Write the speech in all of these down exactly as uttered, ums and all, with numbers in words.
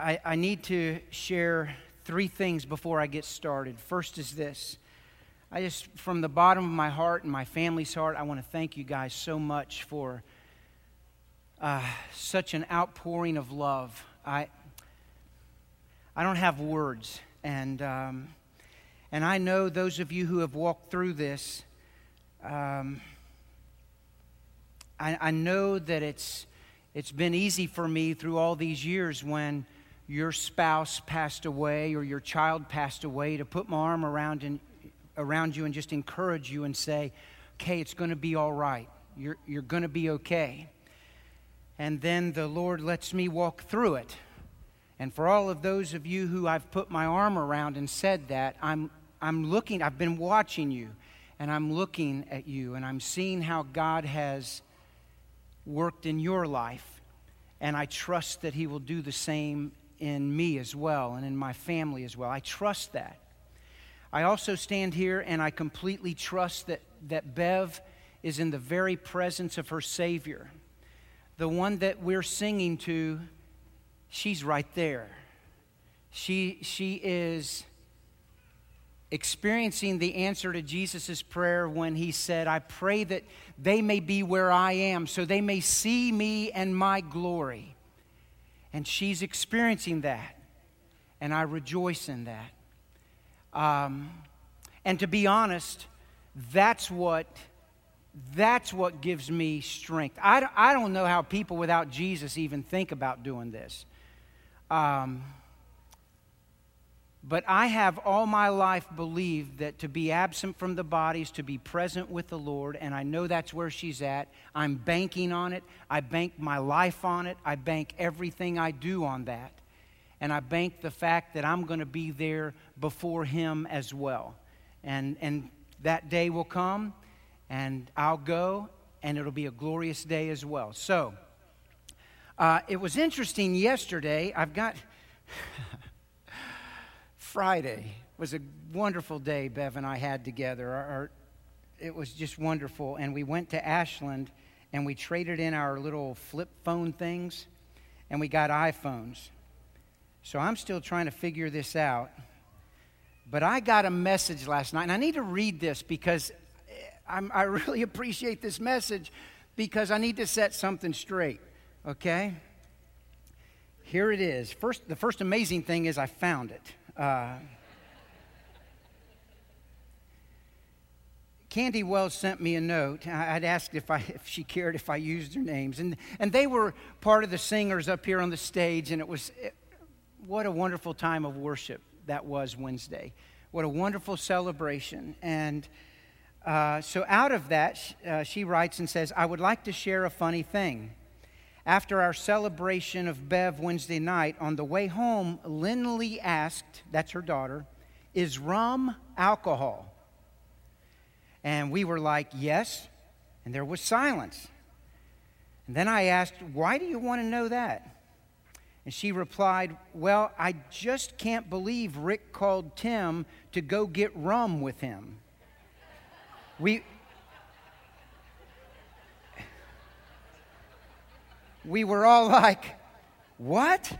I, I need to share three things before I get started. First is this. I just, from the bottom of my heart and my family's heart, I want to thank you guys so much for uh, such an outpouring of love. I I don't have words, and um, and I know those of you who have walked through this, um, I, I know that it's it's been easy for me through all these years when your spouse passed away or your child passed away to put my arm around and around you and just encourage you and say, okay, it's going to be all right. You're, you're going to be okay. And then the Lord lets me walk through it. And for all of those of you who I've put my arm around and said that, I'm I'm looking, I've been watching you, and I'm looking at you, and I'm seeing how God has worked in your life. And I trust that He will do the same in me as well and in my family as well. I trust that. I also stand here and I completely trust that, that Bev is in the very presence of her Savior. The one that we're singing to, she's right there. She, she is experiencing the answer to Jesus' prayer when He said, I pray that they may be where I am, so they may see me and my glory. And she's experiencing that. And I rejoice in that. Um, and to be honest, that's what that's what gives me strength. I, I don't know how people without Jesus even think about doing this. Um, but I have all my life believed that to be absent from the body is to be present with the Lord, and I know that's where she's at. I'm banking on it. I bank my life on it. I bank everything I do on that. And I bank the fact that I'm going to be there before Him as well. And and that day will come, and I'll go, and it'll be a glorious day as well. So, uh, it was interesting yesterday. I've got... Friday was a wonderful day Bev and I had together. Our, our, it was just wonderful. And we went to Ashland, and we traded in our little flip phone things, and we got iPhones. So I'm still trying to figure this out. But I got a message last night, and I need to read this because I'm, I really appreciate this message because I need to set something straight, okay? Here it is. First, the first amazing thing is I found it. Uh, Candy Wells sent me a note. I'd asked if I if she cared if I used their names. And, and they were part of the singers up here on the stage, and it was... It, what a wonderful time of worship that was Wednesday. What a wonderful celebration. And uh, so out of that, uh, she writes and says, I would like to share a funny thing. After our celebration of Bev Wednesday night, on the way home, Lynn Lee asked, that's her daughter, is rum alcohol? And we were like, yes. And there was silence. And then I asked, why do you want to know that? And she replied, well, I just can't believe Rick called Tim to go get rum with him. We, we were all like, what?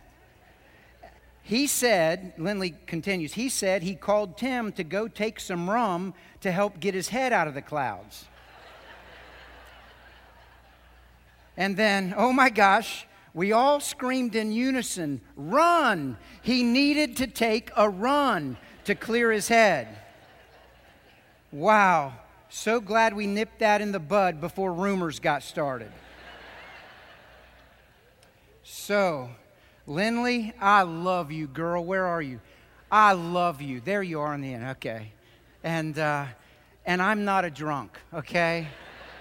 He said, Lindley continues, he said he called Tim to go take some rum to help get his head out of the clouds. And then, oh my gosh. We all screamed in unison, run! He needed to take a run to clear his head. Wow, so glad we nipped that in the bud before rumors got started. So, Lindley, I love you, girl. Where are you? I love you. There you are in the end, okay. And, uh, and I'm not a drunk, okay?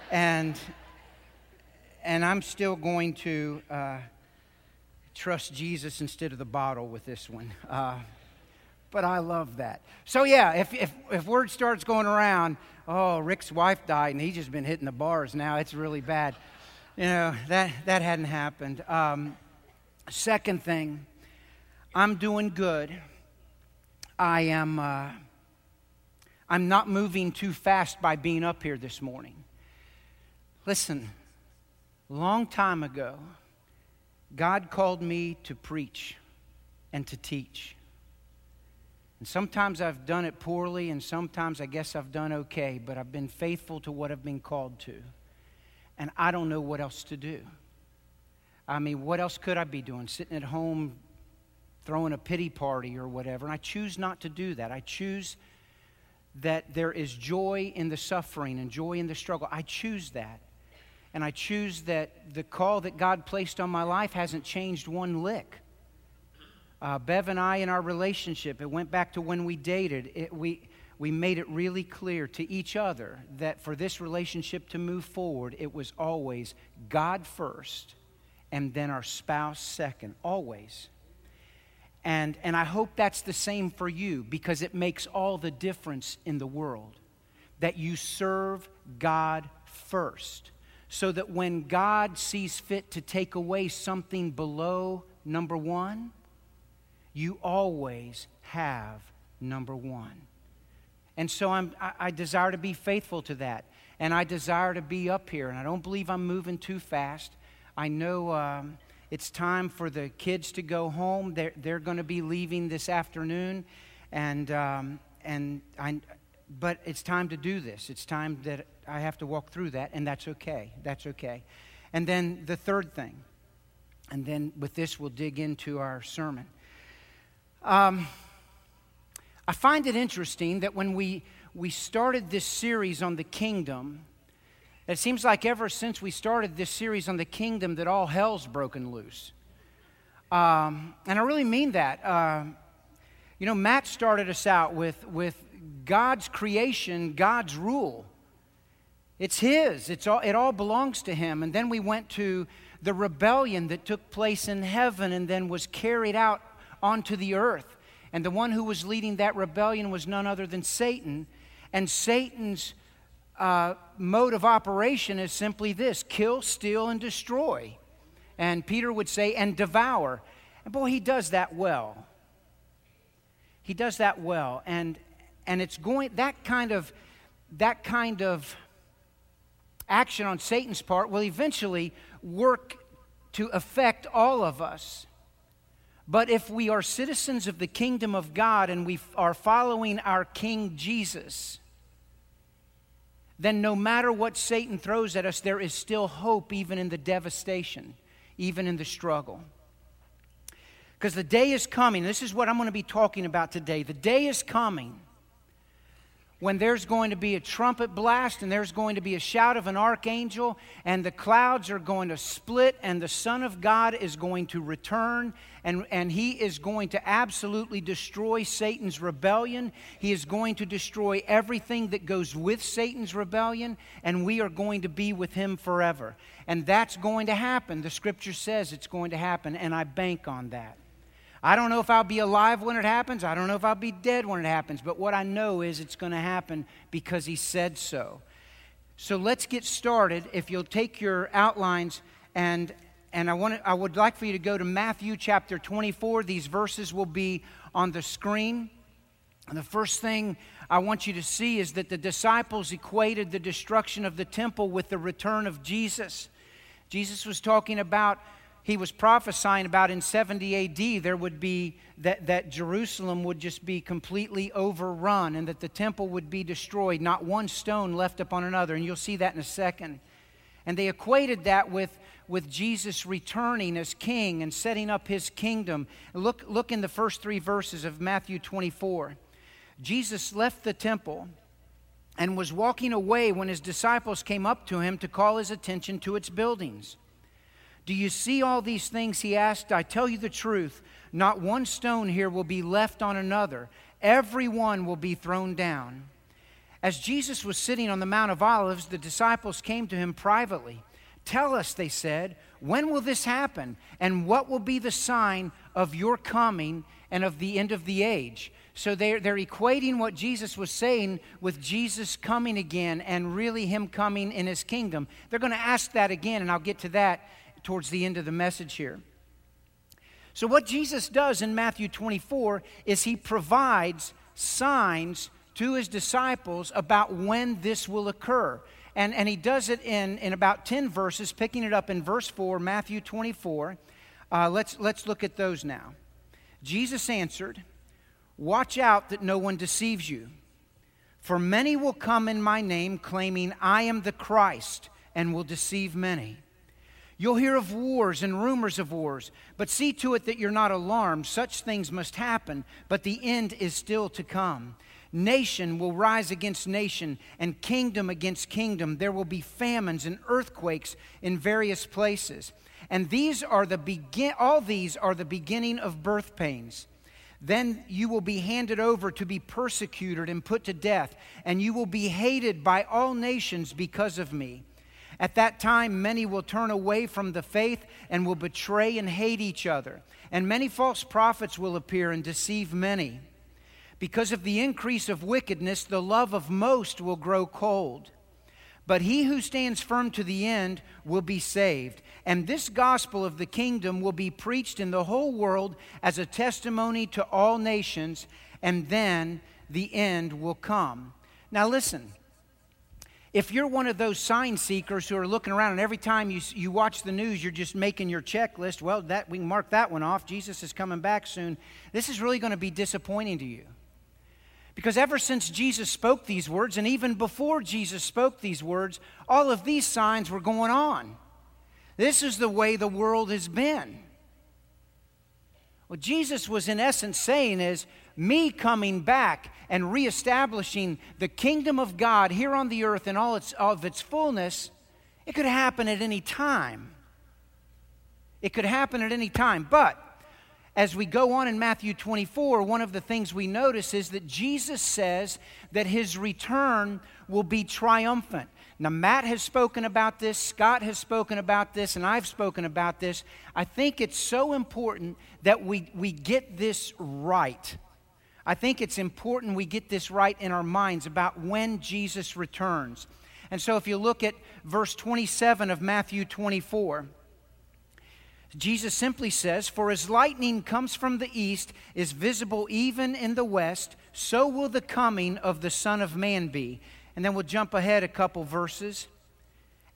And... And I'm still going to uh, trust Jesus instead of the bottle with this one. Uh, but I love that. So, yeah, if, if if word starts going around, oh, Rick's wife died, and he's just been hitting the bars now. It's really bad. You know, that, that hadn't happened. Um, second thing, I'm doing good. I am uh, I'm not moving too fast by being up here this morning. Listen. Long time ago, God called me to preach and to teach. And sometimes I've done it poorly, and sometimes I guess I've done okay, but I've been faithful to what I've been called to. And I don't know what else to do. I mean, what else could I be doing? Sitting at home throwing a pity party or whatever. And I choose not to do that. I choose that there is joy in the suffering and joy in the struggle. I choose that. And I choose that the call that God placed on my life hasn't changed one lick. Uh, Bev and I, in our relationship, it went back to when we dated. It, we we made it really clear to each other that for this relationship to move forward, it was always God first and then our spouse second, always. And, and I hope that's the same for you, because it makes all the difference in the world that you serve God first, so that when God sees fit to take away something below number one, you always have number one. And so I'm, I, I desire to be faithful to that. And I desire to be up here. And I don't believe I'm moving too fast. I know um, it's time for the kids to go home. They're, they're going to be leaving this afternoon. And um, and I, but it's time to do this. It's time that I have to walk through that. And that's okay. That's okay. And then the third thing. And then with this, we'll dig into our sermon. Um, I find it interesting that when we, we started this series on the kingdom, it seems like ever since we started this series on the kingdom that all hell's broken loose. Um, and I really mean that. Uh, you know, Matt started us out with, with God's creation, God's rule. It's His. It's all, it all belongs to Him. And then we went to the rebellion that took place in heaven and then was carried out onto the earth. And the one who was leading that rebellion was none other than Satan. And Satan's uh, mode of operation is simply this: kill, steal, and destroy. And Peter would say, and devour. And boy, he does that well. He does that well. And and it's going that kind of that kind of action on Satan's part will eventually work to affect all of us. But if we are citizens of the kingdom of God and we are following our King Jesus, then no matter what Satan throws at us, there is still hope, even in the devastation, even in the struggle. Because the day is coming. This is what I'm going to be talking about today. The day is coming when there's going to be a trumpet blast and there's going to be a shout of an archangel, and the clouds are going to split, and the Son of God is going to return, and, and He is going to absolutely destroy Satan's rebellion. He is going to destroy everything that goes with Satan's rebellion, and we are going to be with Him forever. And that's going to happen. The Scripture says it's going to happen, and I bank on that. I don't know if I'll be alive when it happens. I don't know if I'll be dead when it happens. But what I know is it's going to happen because He said so. So let's get started. If you'll take your outlines, and and I want to, I would like for you to go to Matthew chapter twenty-four. These verses will be on the screen. And the first thing I want you to see is that the disciples equated the destruction of the temple with the return of Jesus. Jesus was talking about, He was prophesying about in seventy A D there would be, that, that Jerusalem would just be completely overrun and that the temple would be destroyed, not one stone left upon another. And you'll see that in a second. And they equated that with, with Jesus returning as king and setting up His kingdom. Look, look in the first three verses of Matthew twenty-four. Jesus left the temple and was walking away when His disciples came up to Him to call His attention to its buildings. "Do you see all these things?" He asked. "I tell you the truth, not one stone here will be left on another. Every one will be thrown down." As Jesus was sitting on the Mount of Olives, the disciples came to Him privately. "Tell us," they said, "when will this happen? And what will be the sign of your coming and of the end of the age?" So they're, they're equating what Jesus was saying with Jesus coming again and really Him coming in His kingdom. They're going to ask that again, and I'll get to that towards the end of the message here. So what Jesus does in Matthew twenty-four is He provides signs to His disciples about when this will occur. And, and He does it in, in about ten verses, picking it up in verse four, Matthew twenty-four. Uh, let's, let's look at those now. Jesus answered, "Watch out that no one deceives you. For many will come in my name, claiming I am the Christ, and will deceive many. You'll hear of wars and rumors of wars, but see to it that you're not alarmed. Such things must happen, but the end is still to come. Nation will rise against nation, and kingdom against kingdom. There will be famines and earthquakes in various places. And these are the begin- all these are the beginning of birth pains. Then you will be handed over to be persecuted and put to death, and you will be hated by all nations because of me. At that time, many will turn away from the faith and will betray and hate each other. And many false prophets will appear and deceive many. Because of the increase of wickedness, the love of most will grow cold. But he who stands firm to the end will be saved. And this gospel of the kingdom will be preached in the whole world as a testimony to all nations, and then the end will come." Now listen, if you're one of those sign seekers who are looking around and every time you you watch the news, you're just making your checklist, well, that we can mark that one off, Jesus is coming back soon, this is really going to be disappointing to you. Because ever since Jesus spoke these words, and even before Jesus spoke these words, all of these signs were going on. This is the way the world has been. What Jesus was in essence saying is, me coming back and reestablishing the kingdom of God here on the earth in all its, all of its fullness, it could happen at any time. It could happen at any time, but as we go on in Matthew twenty-four, one of the things we notice is that Jesus says that his return will be triumphant. Now, Matt has spoken about this, Scott has spoken about this, and I've spoken about this. I think it's so important that we, we get this right. I think it's important we get this right in our minds about when Jesus returns. And so if you look at verse twenty-seven of Matthew twenty-four, Jesus simply says, "For as lightning comes from the east, is visible even in the west, so will the coming of the Son of Man be." And then we'll jump ahead a couple verses.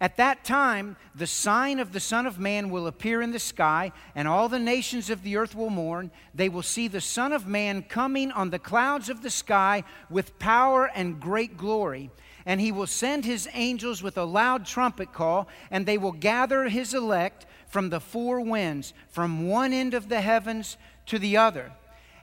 "At that time, the sign of the Son of Man will appear in the sky, and all the nations of the earth will mourn. They will see the Son of Man coming on the clouds of the sky with power and great glory. And he will send his angels with a loud trumpet call, and they will gather his elect from the four winds, from one end of the heavens to the other."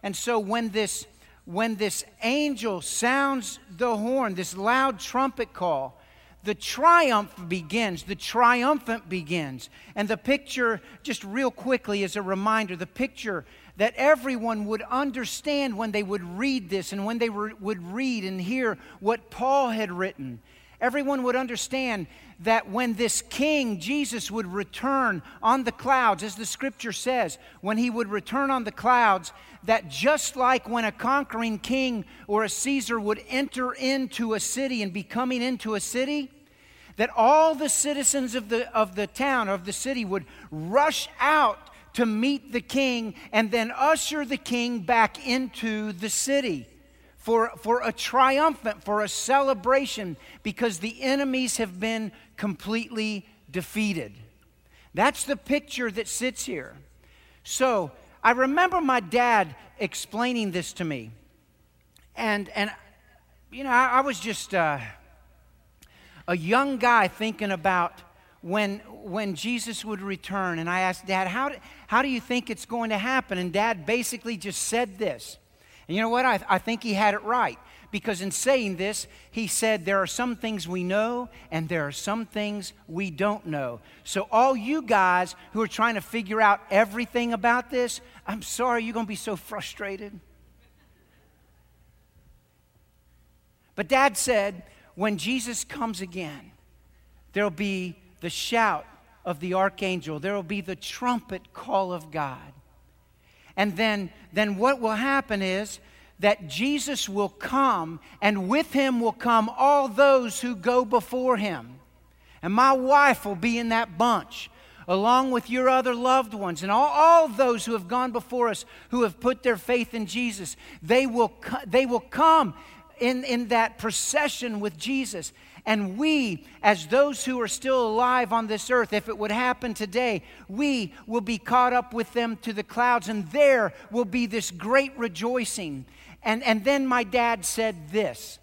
And so when this when this angel sounds the horn, this loud trumpet call, the triumph begins, the triumphant begins. And the picture, just real quickly as a reminder, the picture that everyone would understand when they would read this and when they were, would read and hear what Paul had written. Everyone would understand that when this king, Jesus, would return on the clouds, as the scripture says, when he would return on the clouds, that just like when a conquering king or a Caesar would enter into a city and be coming into a city, that all the citizens of the, of the town, of the city, would rush out to meet the king and then usher the king back into the city. For, for a triumphant, for a celebration, because the enemies have been completely defeated. That's the picture that sits here. So I remember my dad explaining this to me. And, and you know, I, I was just uh, a young guy thinking about when when Jesus would return. And I asked Dad, how do, how do you think it's going to happen? And Dad basically just said this. And you know what? I, th- I think he had it right, because in saying this, he said there are some things we know and there are some things we don't know. So all you guys who are trying to figure out everything about this, I'm sorry you're going to be so frustrated. But Dad said when Jesus comes again, there will be the shout of the archangel. There will be the trumpet call of God. And then, then what will happen is that Jesus will come, and with him will come all those who go before him. And my wife will be in that bunch, along with your other loved ones, and all, all those who have gone before us, who have put their faith in Jesus. They will, they will come in, in that procession with Jesus. And we, as those who are still alive on this earth, if it would happen today, we will be caught up with them to the clouds, and there will be this great rejoicing. And, and then my dad said this,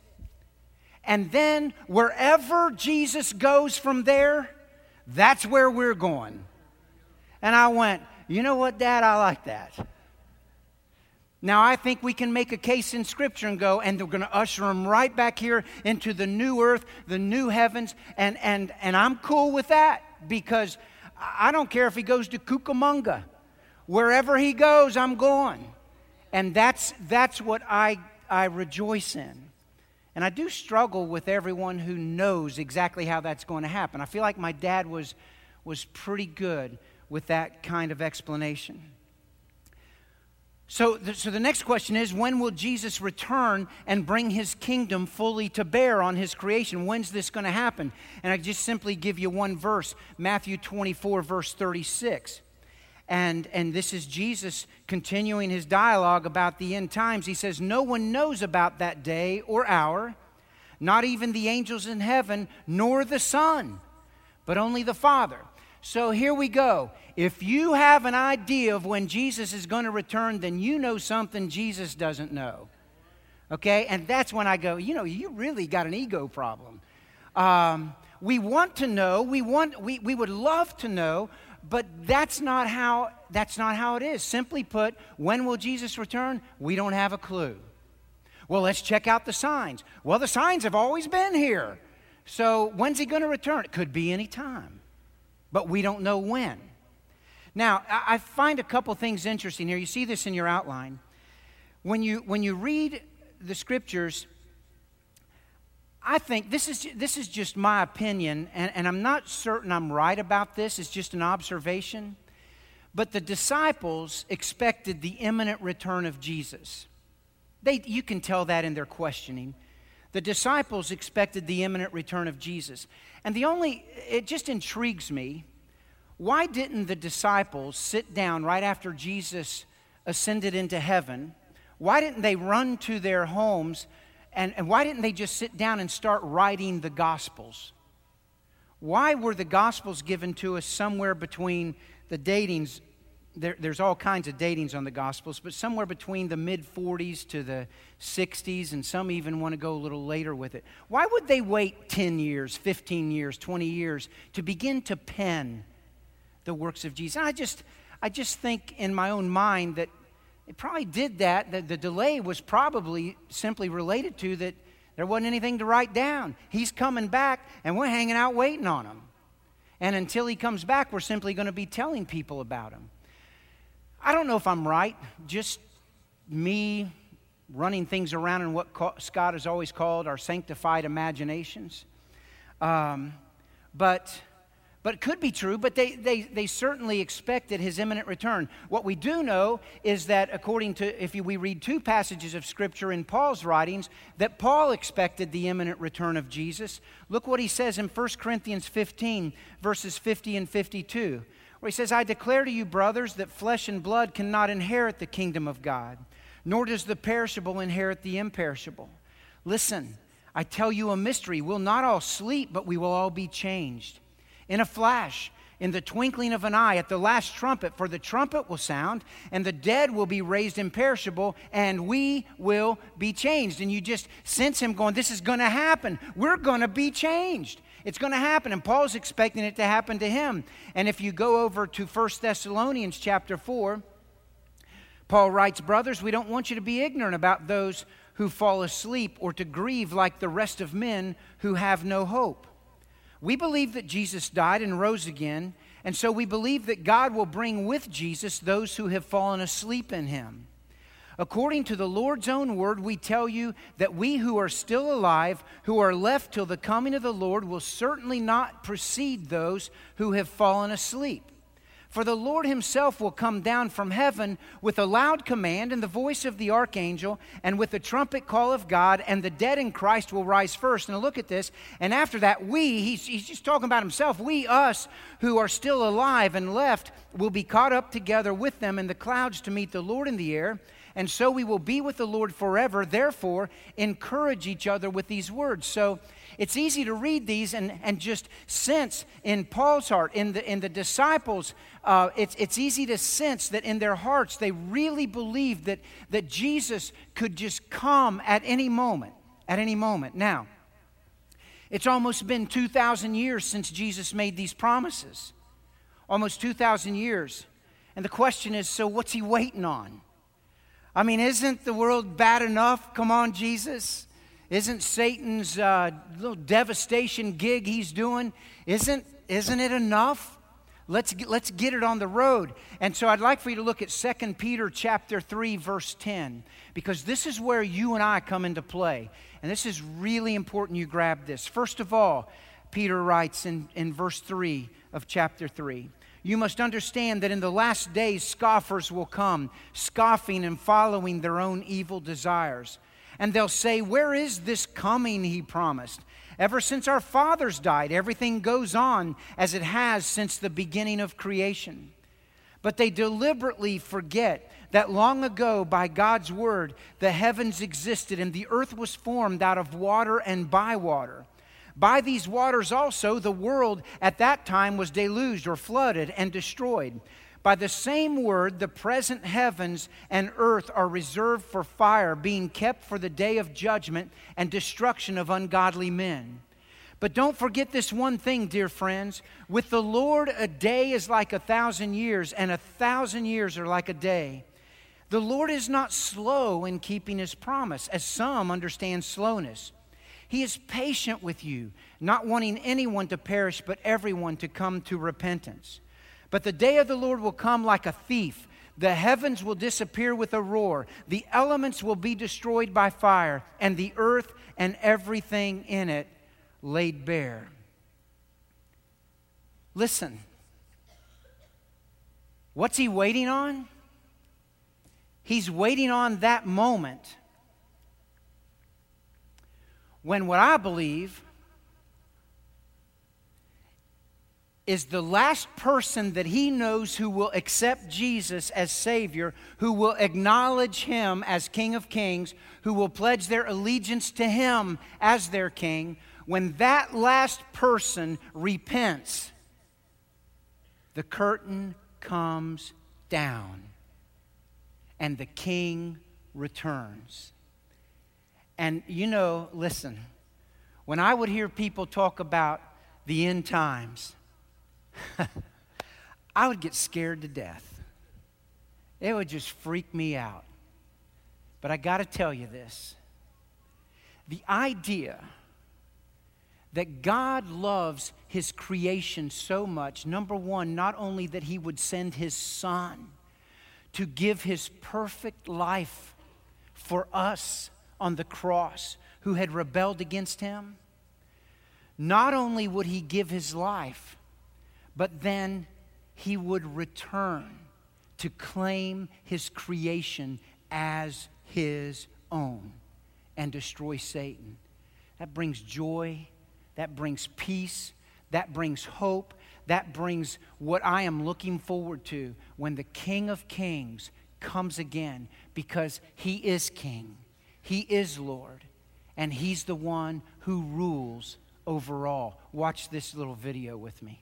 and then wherever Jesus goes from there, that's where we're going. And I went, you know what, Dad, I like that. Now, I think we can make a case in Scripture and go, and they're going to usher them right back here into the new earth, the new heavens, and and and I'm cool with that, because I don't care if he goes to Cucamonga. Wherever he goes, I'm going. And that's that's what I I rejoice in. And I do struggle with everyone who knows exactly how that's going to happen. I feel like my dad was was pretty good with that kind of explanation. So the, so the next question is, when will Jesus return and bring his kingdom fully to bear on his creation? When's this going to happen? And I just simply give you one verse, Matthew twenty-four, verse thirty-six. And, and this is Jesus continuing his dialogue about the end times. He says, no one knows about that day or hour, not even the angels in heaven, nor the Son, but only the Father. So here we go. If you have an idea of when Jesus is going to return, then you know something Jesus doesn't know. Okay? And that's when I go, you know, you really got an ego problem. Um, we want to know. We want. We, we would love to know, but that's not how. That's not how it is. Simply put, when will Jesus return? We don't have a clue. Well, let's check out the signs. Well, the signs have always been here. So when's he going to return? It could be any time. But we don't know when. Now, I find a couple things interesting here. You see this in your outline. When you when you read the Scriptures, I think this is this is just my opinion, and, and I'm not certain I'm right about this. It's just an observation. But the disciples expected the imminent return of Jesus. They, you can tell that in their questioning. The disciples expected the imminent return of Jesus. And the only, it just intrigues me, why didn't the disciples sit down right after Jesus ascended into heaven? Why didn't they run to their homes? And, and why didn't they just sit down and start writing the Gospels? Why were the Gospels given to us somewhere between the datings? There, there's all kinds of datings on the Gospels, but somewhere between the mid-forties to the sixties, and some even want to go a little later with it. Why would they wait ten years, fifteen years, twenty years to begin to pen the works of Jesus? And I just, I just think in my own mind that it probably did that, that the delay was probably simply related to that there wasn't anything to write down. He's coming back, and we're hanging out waiting on him. And until he comes back, we're simply going to be telling people about him. I don't know if I'm right, just me running things around in what Scott has always called our sanctified imaginations. Um, but but it could be true, but they, they, they certainly expected his imminent return. What we do know is that according to, if you, we read two passages of Scripture in Paul's writings, that Paul expected the imminent return of Jesus. Look what he says in First Corinthians fifteen, verses fifty and fifty-two. He says, I declare to you, brothers, that flesh and blood cannot inherit the kingdom of God, nor does the perishable inherit the imperishable. Listen, I tell you a mystery. We'll not all sleep, but we will all be changed. In a flash, in the twinkling of an eye, at the last trumpet, for the trumpet will sound, and the dead will be raised imperishable, and we will be changed. And you just sense him going, this is going to happen. We're going to be changed. It's going to happen, and Paul's expecting it to happen to him. And if you go over to First Thessalonians chapter four, Paul writes, brothers, we don't want you to be ignorant about those who fall asleep or to grieve like the rest of men who have no hope. We believe that Jesus died and rose again, and so we believe that God will bring with Jesus those who have fallen asleep in him. According to the Lord's own word, we tell you that we who are still alive, who are left till the coming of the Lord, will certainly not precede those who have fallen asleep. For the Lord himself will come down from heaven with a loud command and the voice of the archangel and with the trumpet call of God, and the dead in Christ will rise first. Now look at this. And after that, we, he's, he's just talking about himself, we, us, who are still alive and left, will be caught up together with them in the clouds to meet the Lord in the air, and so we will be with the Lord forever. Therefore, encourage each other with these words. So it's easy to read these and, and just sense in Paul's heart, in the in the disciples, uh, it's it's easy to sense that in their hearts they really believed that, that Jesus could just come at any moment, at any moment. Now, it's almost been two thousand years since Jesus made these promises, almost two thousand years. And the question is, so what's he waiting on? I mean, isn't the world bad enough? Come on, Jesus. Isn't Satan's uh, little devastation gig he's doing, isn't isn't it enough? Let's get, let's get it on the road. And so I'd like for you to look at Second Peter chapter three, verse ten, because this is where you and I come into play. And this is really important you grab this. First of all, Peter writes in, in verse three of chapter three, "You must understand that in the last days scoffers will come, scoffing and following their own evil desires. And they'll say, 'Where is this coming he promised? Ever since our fathers died, everything goes on as it has since the beginning of creation.' But they deliberately forget that long ago, by God's word, the heavens existed and the earth was formed out of water and by water. By these waters also, the world at that time was deluged or flooded and destroyed. By the same word, the present heavens and earth are reserved for fire, being kept for the day of judgment and destruction of ungodly men. But don't forget this one thing, dear friends. With the Lord, a day is like a thousand years, and a thousand years are like a day. The Lord is not slow in keeping his promise, as some understand slowness. He is patient with you, not wanting anyone to perish, but everyone to come to repentance. But the day of the Lord will come like a thief. The heavens will disappear with a roar. The elements will be destroyed by fire, and the earth and everything in it laid bare." Listen. What's he waiting on? He's waiting on that moment when what I believe is the last person that he knows who will accept Jesus as Savior, who will acknowledge him as King of Kings, who will pledge their allegiance to him as their King, when that last person repents, the curtain comes down and the King returns. And you know, listen, when I would hear people talk about the end times, I would get scared to death. It would just freak me out. But I got to tell you this. The idea that God loves his creation so much, number one, not only that he would send his son to give his perfect life for us on the cross who had rebelled against him, not only would he give his life, but then he would return to claim his creation as his own and destroy Satan. That brings joy. That brings peace. That brings hope. That brings what I am looking forward to when the King of Kings comes again, because he is King. He is Lord. And he's the one who rules over all. Watch this little video with me.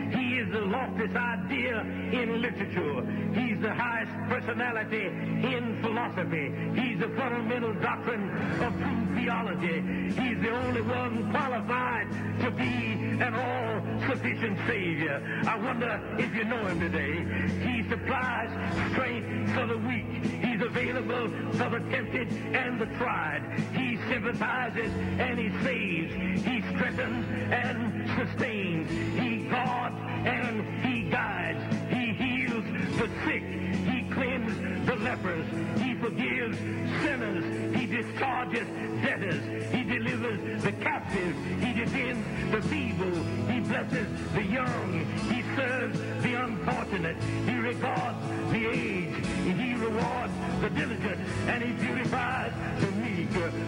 He is the loftiest idea in literature. He's the highest personality in philosophy. He's the fundamental doctrine of true theology. He's the only one qualified to be an all-sufficient Savior. I wonder if you know Him today. He supplies strength for the weak. He's available for the tempted and the tried. He sympathizes and He saves. He strengthens and sustains. He guards and He guides. He heals the sick. He cleanses the lepers. He forgives sinners. He discharges debtors. He delivers the captive. He defends the feeble. He blesses the young. He serves the unfortunate. He regards the aged. He rewards the diligent. And He purifies the meek.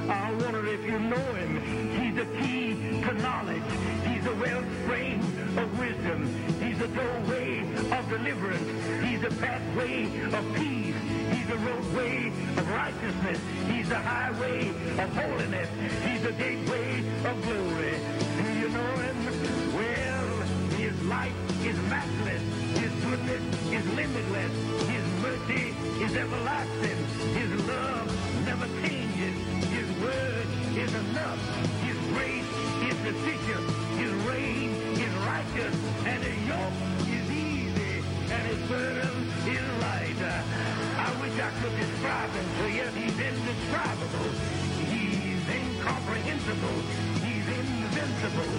I wonder if you know Him. He's the key to knowledge. He's the wellspring of wisdom. He's the doorway of deliverance. He's the pathway of peace. He's the roadway of righteousness. He's the highway of holiness. He's the gateway of glory. Do you know Him? Well, His light is matchless. His goodness is limitless. His mercy is everlasting. His love never changes. His word is enough. His grace is sufficient. His reign is righteous. And His yoke is easy. And His burden is light. I wish I could describe Him to you. He's indescribable. He's incomprehensible. He's invincible.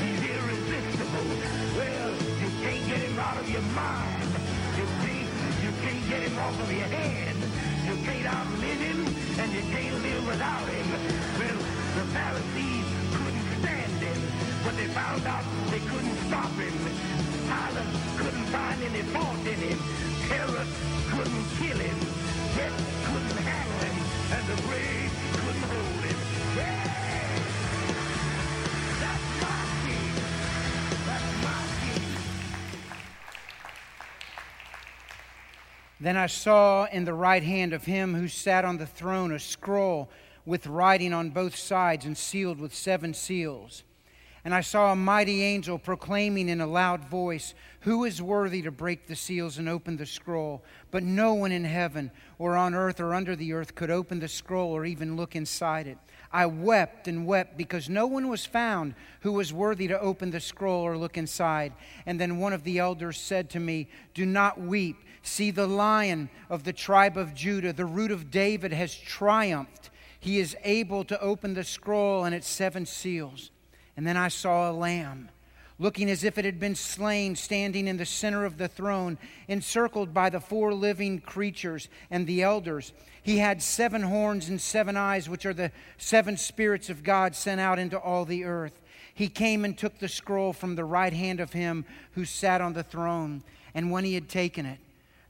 He's irresistible. Well, you can't get Him out of your mind. You can't, you can't get Him off of your head. You can't outlive Him, and you can't live without Him. Well, the Pharisees couldn't stand Him, but they found out they couldn't stop Him. Pilate couldn't find any fault in Him. Herod couldn't kill Him. Death couldn't handle Him, and the grave couldn't hold Him. Yeah! That's my King. That's my King. Then I saw in the right hand of Him who sat on the throne a scroll with writing on both sides and sealed with seven seals. And I saw a mighty angel proclaiming in a loud voice, "Who is worthy to break the seals and open the scroll?" But no one in heaven or on earth or under the earth could open the scroll or even look inside it. I wept and wept because no one was found who was worthy to open the scroll or look inside. And then one of the elders said to me, "Do not weep. See, the Lion of the tribe of Judah, the Root of David, has triumphed. He is able to open the scroll and its seven seals." And then I saw a lamb, looking as if it had been slain, standing in the center of the throne, encircled by the four living creatures and the elders. He had seven horns and seven eyes, which are the seven spirits of God sent out into all the earth. He came and took the scroll from the right hand of Him who sat on the throne. And when He had taken it,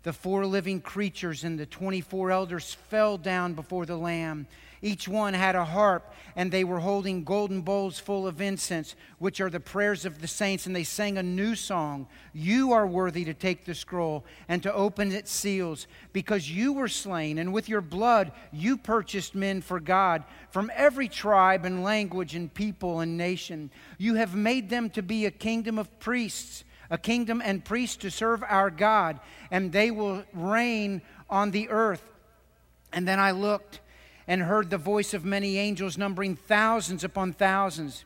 the four living creatures and the twenty-four elders fell down before the Lamb. Each one had a harp, and they were holding golden bowls full of incense, which are the prayers of the saints, and they sang a new song. "You are worthy to take the scroll and to open its seals, because you were slain, and with your blood you purchased men for God from every tribe and language and people and nation. You have made them to be a kingdom of priests, a kingdom and priests to serve our God, and they will reign on the earth." And then I looked and heard the voice of many angels numbering thousands upon thousands,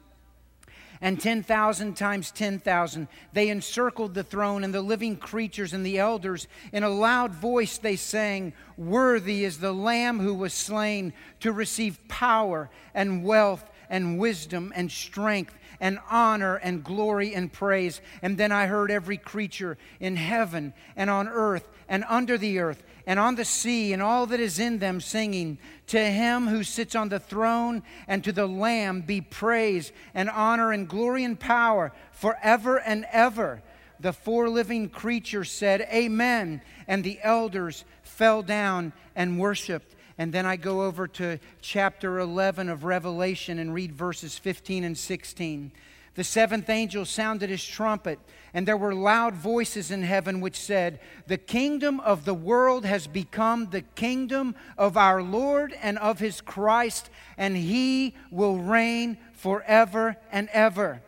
and ten thousand times ten thousand. They encircled the throne and the living creatures and the elders. In a loud voice they sang, "Worthy is the Lamb who was slain to receive power and wealth and wisdom and strength and honor and glory and praise." And then I heard every creature in heaven and on earth and under the earth and on the sea and all that is in them singing, "To Him who sits on the throne and to the Lamb be praise and honor and glory and power forever and ever." The four living creatures said, "Amen." And the elders fell down and worshiped. And then I go over to chapter eleven of Revelation and read verses fifteen and sixteen. The seventh angel sounded his trumpet, and there were loud voices in heaven which said, "The kingdom of the world has become the kingdom of our Lord and of his Christ, and he will reign forever and ever."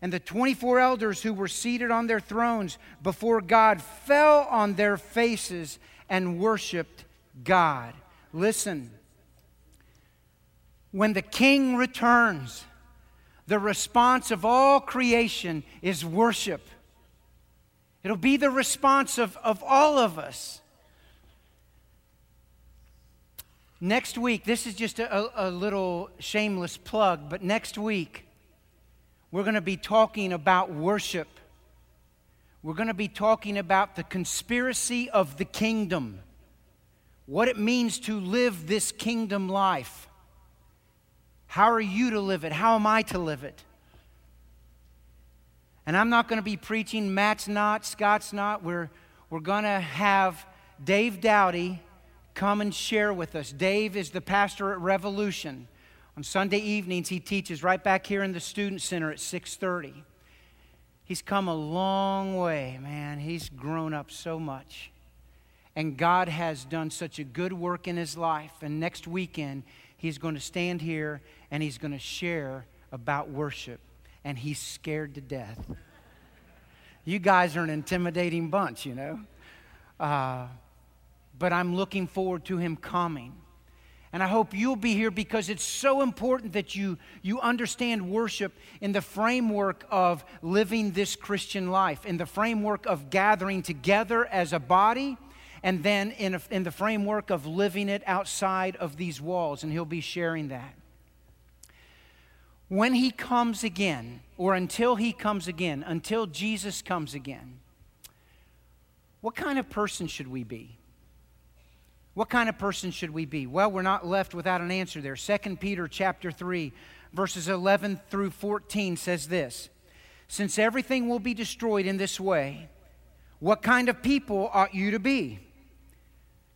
And the twenty-four elders who were seated on their thrones before God fell on their faces and worshiped God. Listen, when the King returns, the response of all creation is worship. It'll be the response of, of all of us. Next week, this is just a, a little shameless plug, but next week, we're going to be talking about worship. We're going to be talking about the conspiracy of the kingdom, what it means to live this kingdom life. How are you to live it? How am I to live it? And I'm not going to be preaching. Matt's not. Scott's not. We're, we're going to have Dave Dowdy come and share with us. Dave is the pastor at Revolution. On Sunday evenings, he teaches right back here in the Student Center at six thirty. He's come a long way, man. He's grown up so much. And God has done such a good work in his life. And next weekend, he's going to stand here and he's going to share about worship. And he's scared to death. You guys are an intimidating bunch, you know. Uh, but I'm looking forward to him coming. And I hope you'll be here because it's so important that you, you understand worship in the framework of living this Christian life, in the framework of gathering together as a body, and then in, a, in the framework of living it outside of these walls. And he'll be sharing that. When he comes again, or until he comes again, until Jesus comes again, what kind of person should we be? What kind of person should we be? Well, we're not left without an answer there. Second Peter chapter three, verses eleven through fourteen says this, "Since everything will be destroyed in this way, what kind of people ought you to be?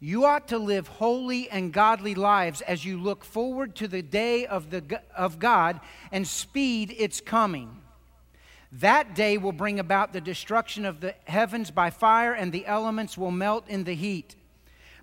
You ought to live holy and godly lives as you look forward to the day of, the, of God and speed its coming. That day will bring about the destruction of the heavens by fire, and the elements will melt in the heat.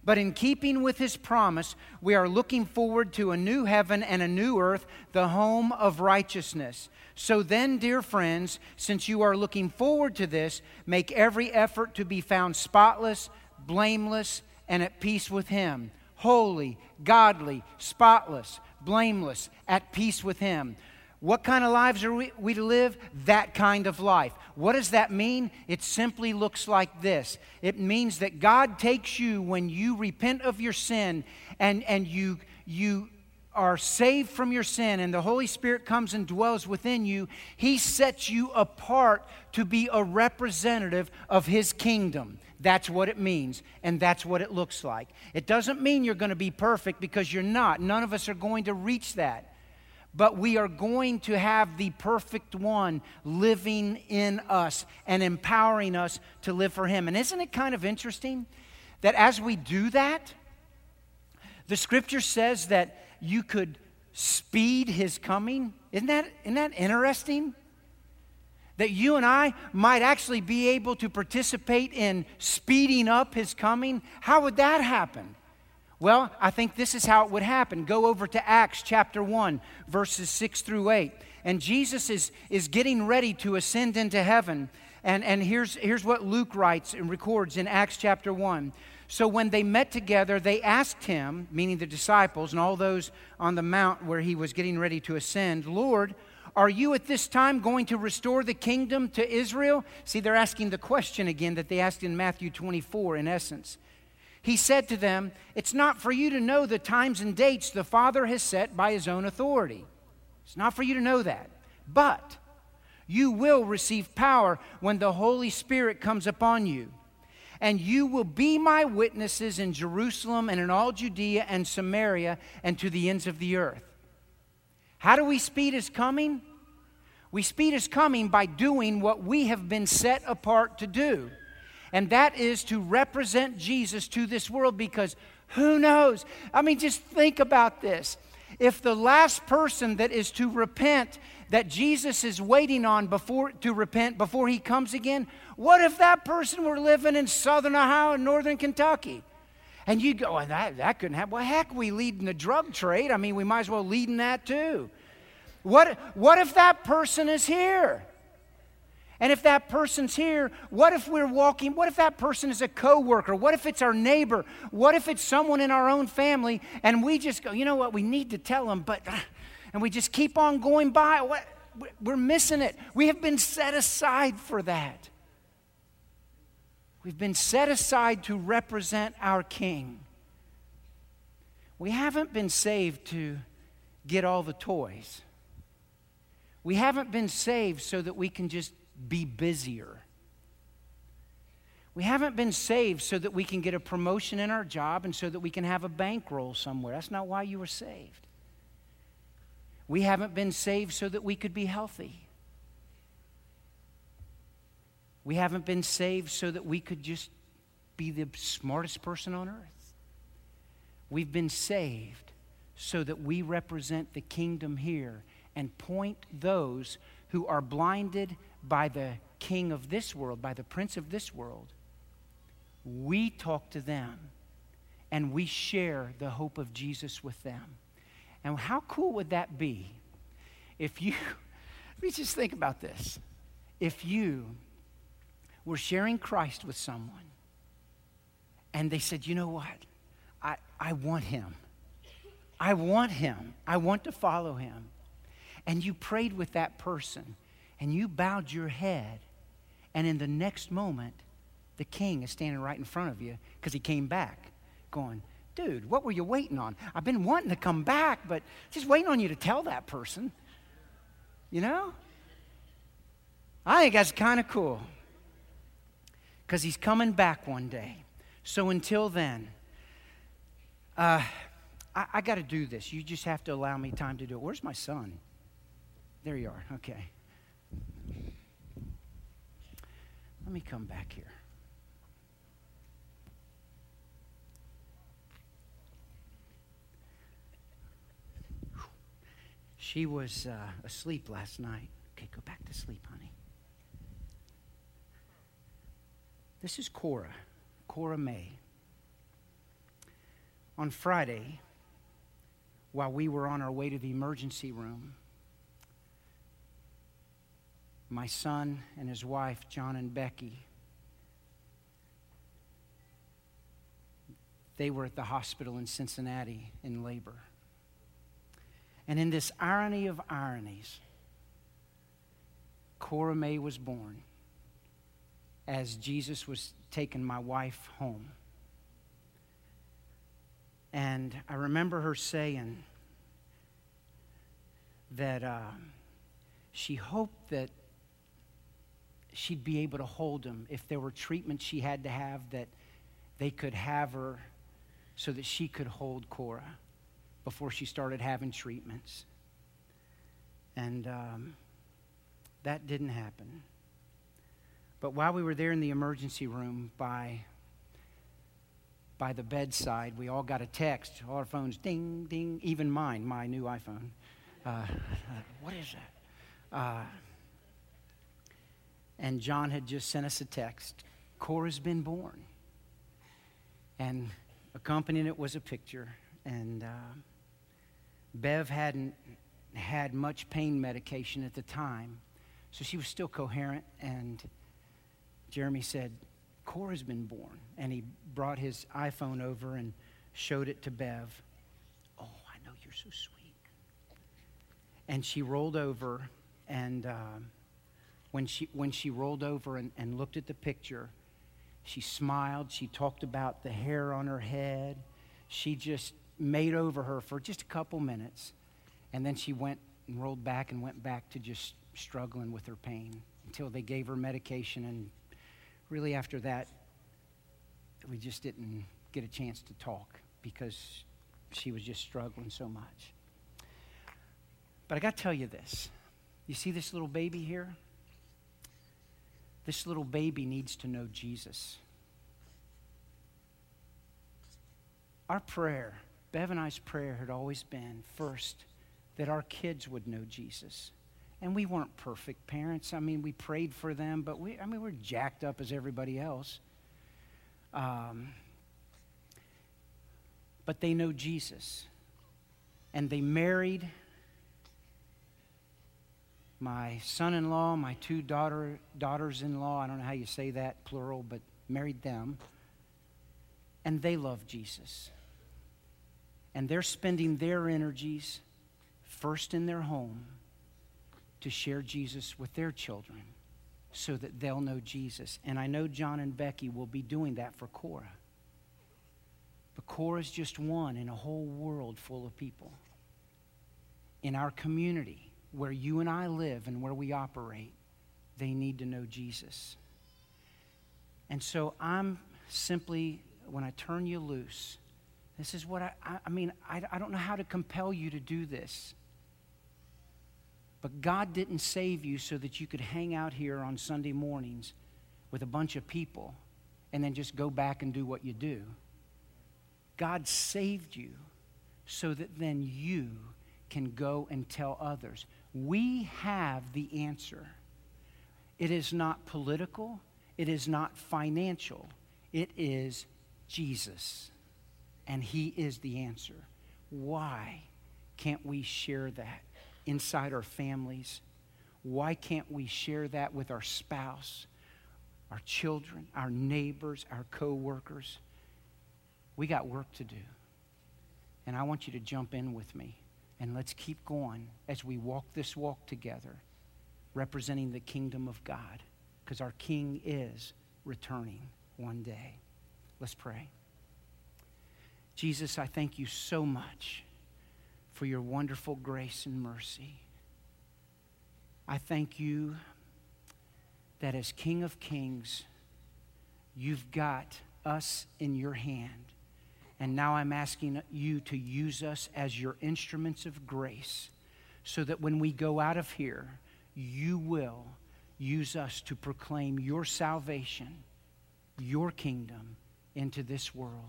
But in keeping with his promise, we are looking forward to a new heaven and a new earth, the home of righteousness. So then, dear friends, since you are looking forward to this, make every effort to be found spotless, blameless, and at peace with him. Holy, godly, spotless, blameless, at peace with him." What kind of lives are we, we to live? That kind of life. What does that mean? It simply looks like this. It means that God takes you when you repent of your sin and, and you, you are saved from your sin and the Holy Spirit comes and dwells within you. He sets you apart to be a representative of his kingdom. That's what it means, and that's what it looks like. It doesn't mean you're going to be perfect, because you're not. None of us are going to reach that. But we are going to have the perfect one living in us and empowering us to live for him. And isn't it kind of interesting that as we do that, the scripture says that you could speed his coming? Isn't that, isn't that interesting? That you and I might actually be able to participate in speeding up his coming? How would that happen? Well, I think this is how it would happen. Go over to Acts chapter one, verses six through eight. And Jesus is, is getting ready to ascend into heaven. And, and here's, here's what Luke writes and records in Acts chapter one. "So when they met together, they asked him," meaning the disciples and all those on the mount where he was getting ready to ascend, "Lord, are you at this time going to restore the kingdom to Israel?" See, they're asking the question again that they asked in Matthew twenty-four, in essence. "He said to them, it's not for you to know the times and dates the Father has set by his own authority." It's not for you to know that. "But you will receive power when the Holy Spirit comes upon you. And you will be my witnesses in Jerusalem and in all Judea and Samaria and to the ends of the earth." How do we speed his coming? We speed his coming by doing what we have been set apart to do. And that is to represent Jesus to this world, because who knows? I mean, just think about this. If the last person that is to repent that Jesus is waiting on before to repent before he comes again? What if that person were living in southern Ohio and northern Kentucky? And you go, oh, that, that couldn't happen. Well, heck, we lead in the drug trade. I mean, we might as well lead in that too. What, what if that person is here? And if that person's here, what if we're walking? What if that person is a coworker? What if it's our neighbor? What if it's someone in our own family? And we just go, you know what? We need to tell them, but and we just keep on going by. What? We're missing it. We have been set aside for that. We've been set aside to represent our King. We haven't been saved to get all the toys. We haven't been saved so that we can just be busier. We haven't been saved so that we can get a promotion in our job and so that we can have a bankroll somewhere. That's not why you were saved. We haven't been saved so that we could be healthy. We haven't been saved so that we could just be the smartest person on earth. We've been saved so that we represent the kingdom here and point those who are blinded by the king of this world, by the prince of this world. We talk to them and we share the hope of Jesus with them. And how cool would that be if you, let me just think about this. If you were sharing Christ with someone and they said, you know what? I, I want him. I want him. I want to follow him. And you prayed with that person and you bowed your head, and in the next moment, the king is standing right in front of you because he came back going, dude, what were you waiting on? I've been wanting to come back, but just waiting on you to tell that person, you know? I think that's kind of cool because he's coming back one day. So until then, uh, I, I got to do this. You just have to allow me time to do it. Where's my son? There you are. Okay. Let me come back here. She was uh, asleep last night. Okay, go back to sleep, honey. This is Cora, Cora May. On Friday, while we were on our way to the emergency room, my son and his wife, John and Becky, they were at the hospital in Cincinnati in labor. And in this irony of ironies, Cora May was born as Jesus was taking my wife home. And I remember her saying that uh, she hoped that she'd be able to hold him if there were treatments she had to have, that they could have her so that she could hold Cora before she started having treatments. And um, that didn't happen. But while we were there in the emergency room by by the bedside, we all got a text. All our phones, ding, ding, even mine, my new iPhone. Uh, what is that? Uh, And John had just sent us a text, Cora's been born. And accompanying it was a picture. And uh, Bev hadn't had much pain medication at the time, so she was still coherent. And Jeremy said, Cora's been born. And he brought his iPhone over and showed it to Bev. Oh, I know, you're so sweet. And she rolled over and... Uh, When she when she rolled over and, and looked at the picture, she smiled. She talked about the hair on her head. She just made over her for just a couple minutes. And then she went and rolled back and went back to just struggling with her pain until they gave her medication. And really after that, we just didn't get a chance to talk because she was just struggling so much. But I got to tell you this. You see this little baby here? This little baby needs to know Jesus. Our prayer, Bev and I's prayer, had always been, first, that our kids would know Jesus. And we weren't perfect parents. I mean, we prayed for them, but we, I mean, we're jacked up as everybody else. Um, but they know Jesus. And they married my son-in-law, my two daughter, daughters-in-law. I don't know how you say that, plural, but married them. And they love Jesus. And they're spending their energies first in their home to share Jesus with their children so that they'll know Jesus. And I know John and Becky will be doing that for Cora. But Cora's just one in a whole world full of people. In our community, where you and I live and where we operate, they need to know Jesus. And so I'm simply, when I turn you loose, this is what I, I mean, I, I don't know how to compel you to do this. But God didn't save you so that you could hang out here on Sunday mornings with a bunch of people and then just go back and do what you do. God saved you so that then you can go and tell others. We have the answer. It is not political. It is not financial. It is Jesus. And he is the answer. Why can't we share that inside our families? Why can't we share that with our spouse, our children, our neighbors, our co-workers? We got work to do. And I want you to jump in with me. And let's keep going as we walk this walk together, representing the kingdom of God, because our King is returning one day. Let's pray. Jesus, I thank you so much for your wonderful grace and mercy. I thank you that as King of Kings, you've got us in your hand. And now I'm asking you to use us as your instruments of grace so that when we go out of here, you will use us to proclaim your salvation, your kingdom into this world.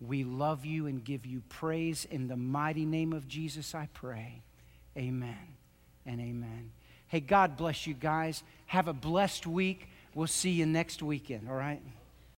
We love you and give you praise. In the mighty name of Jesus, I pray. Amen and amen. Hey, God bless you guys. Have a blessed week. We'll see you next weekend, all right?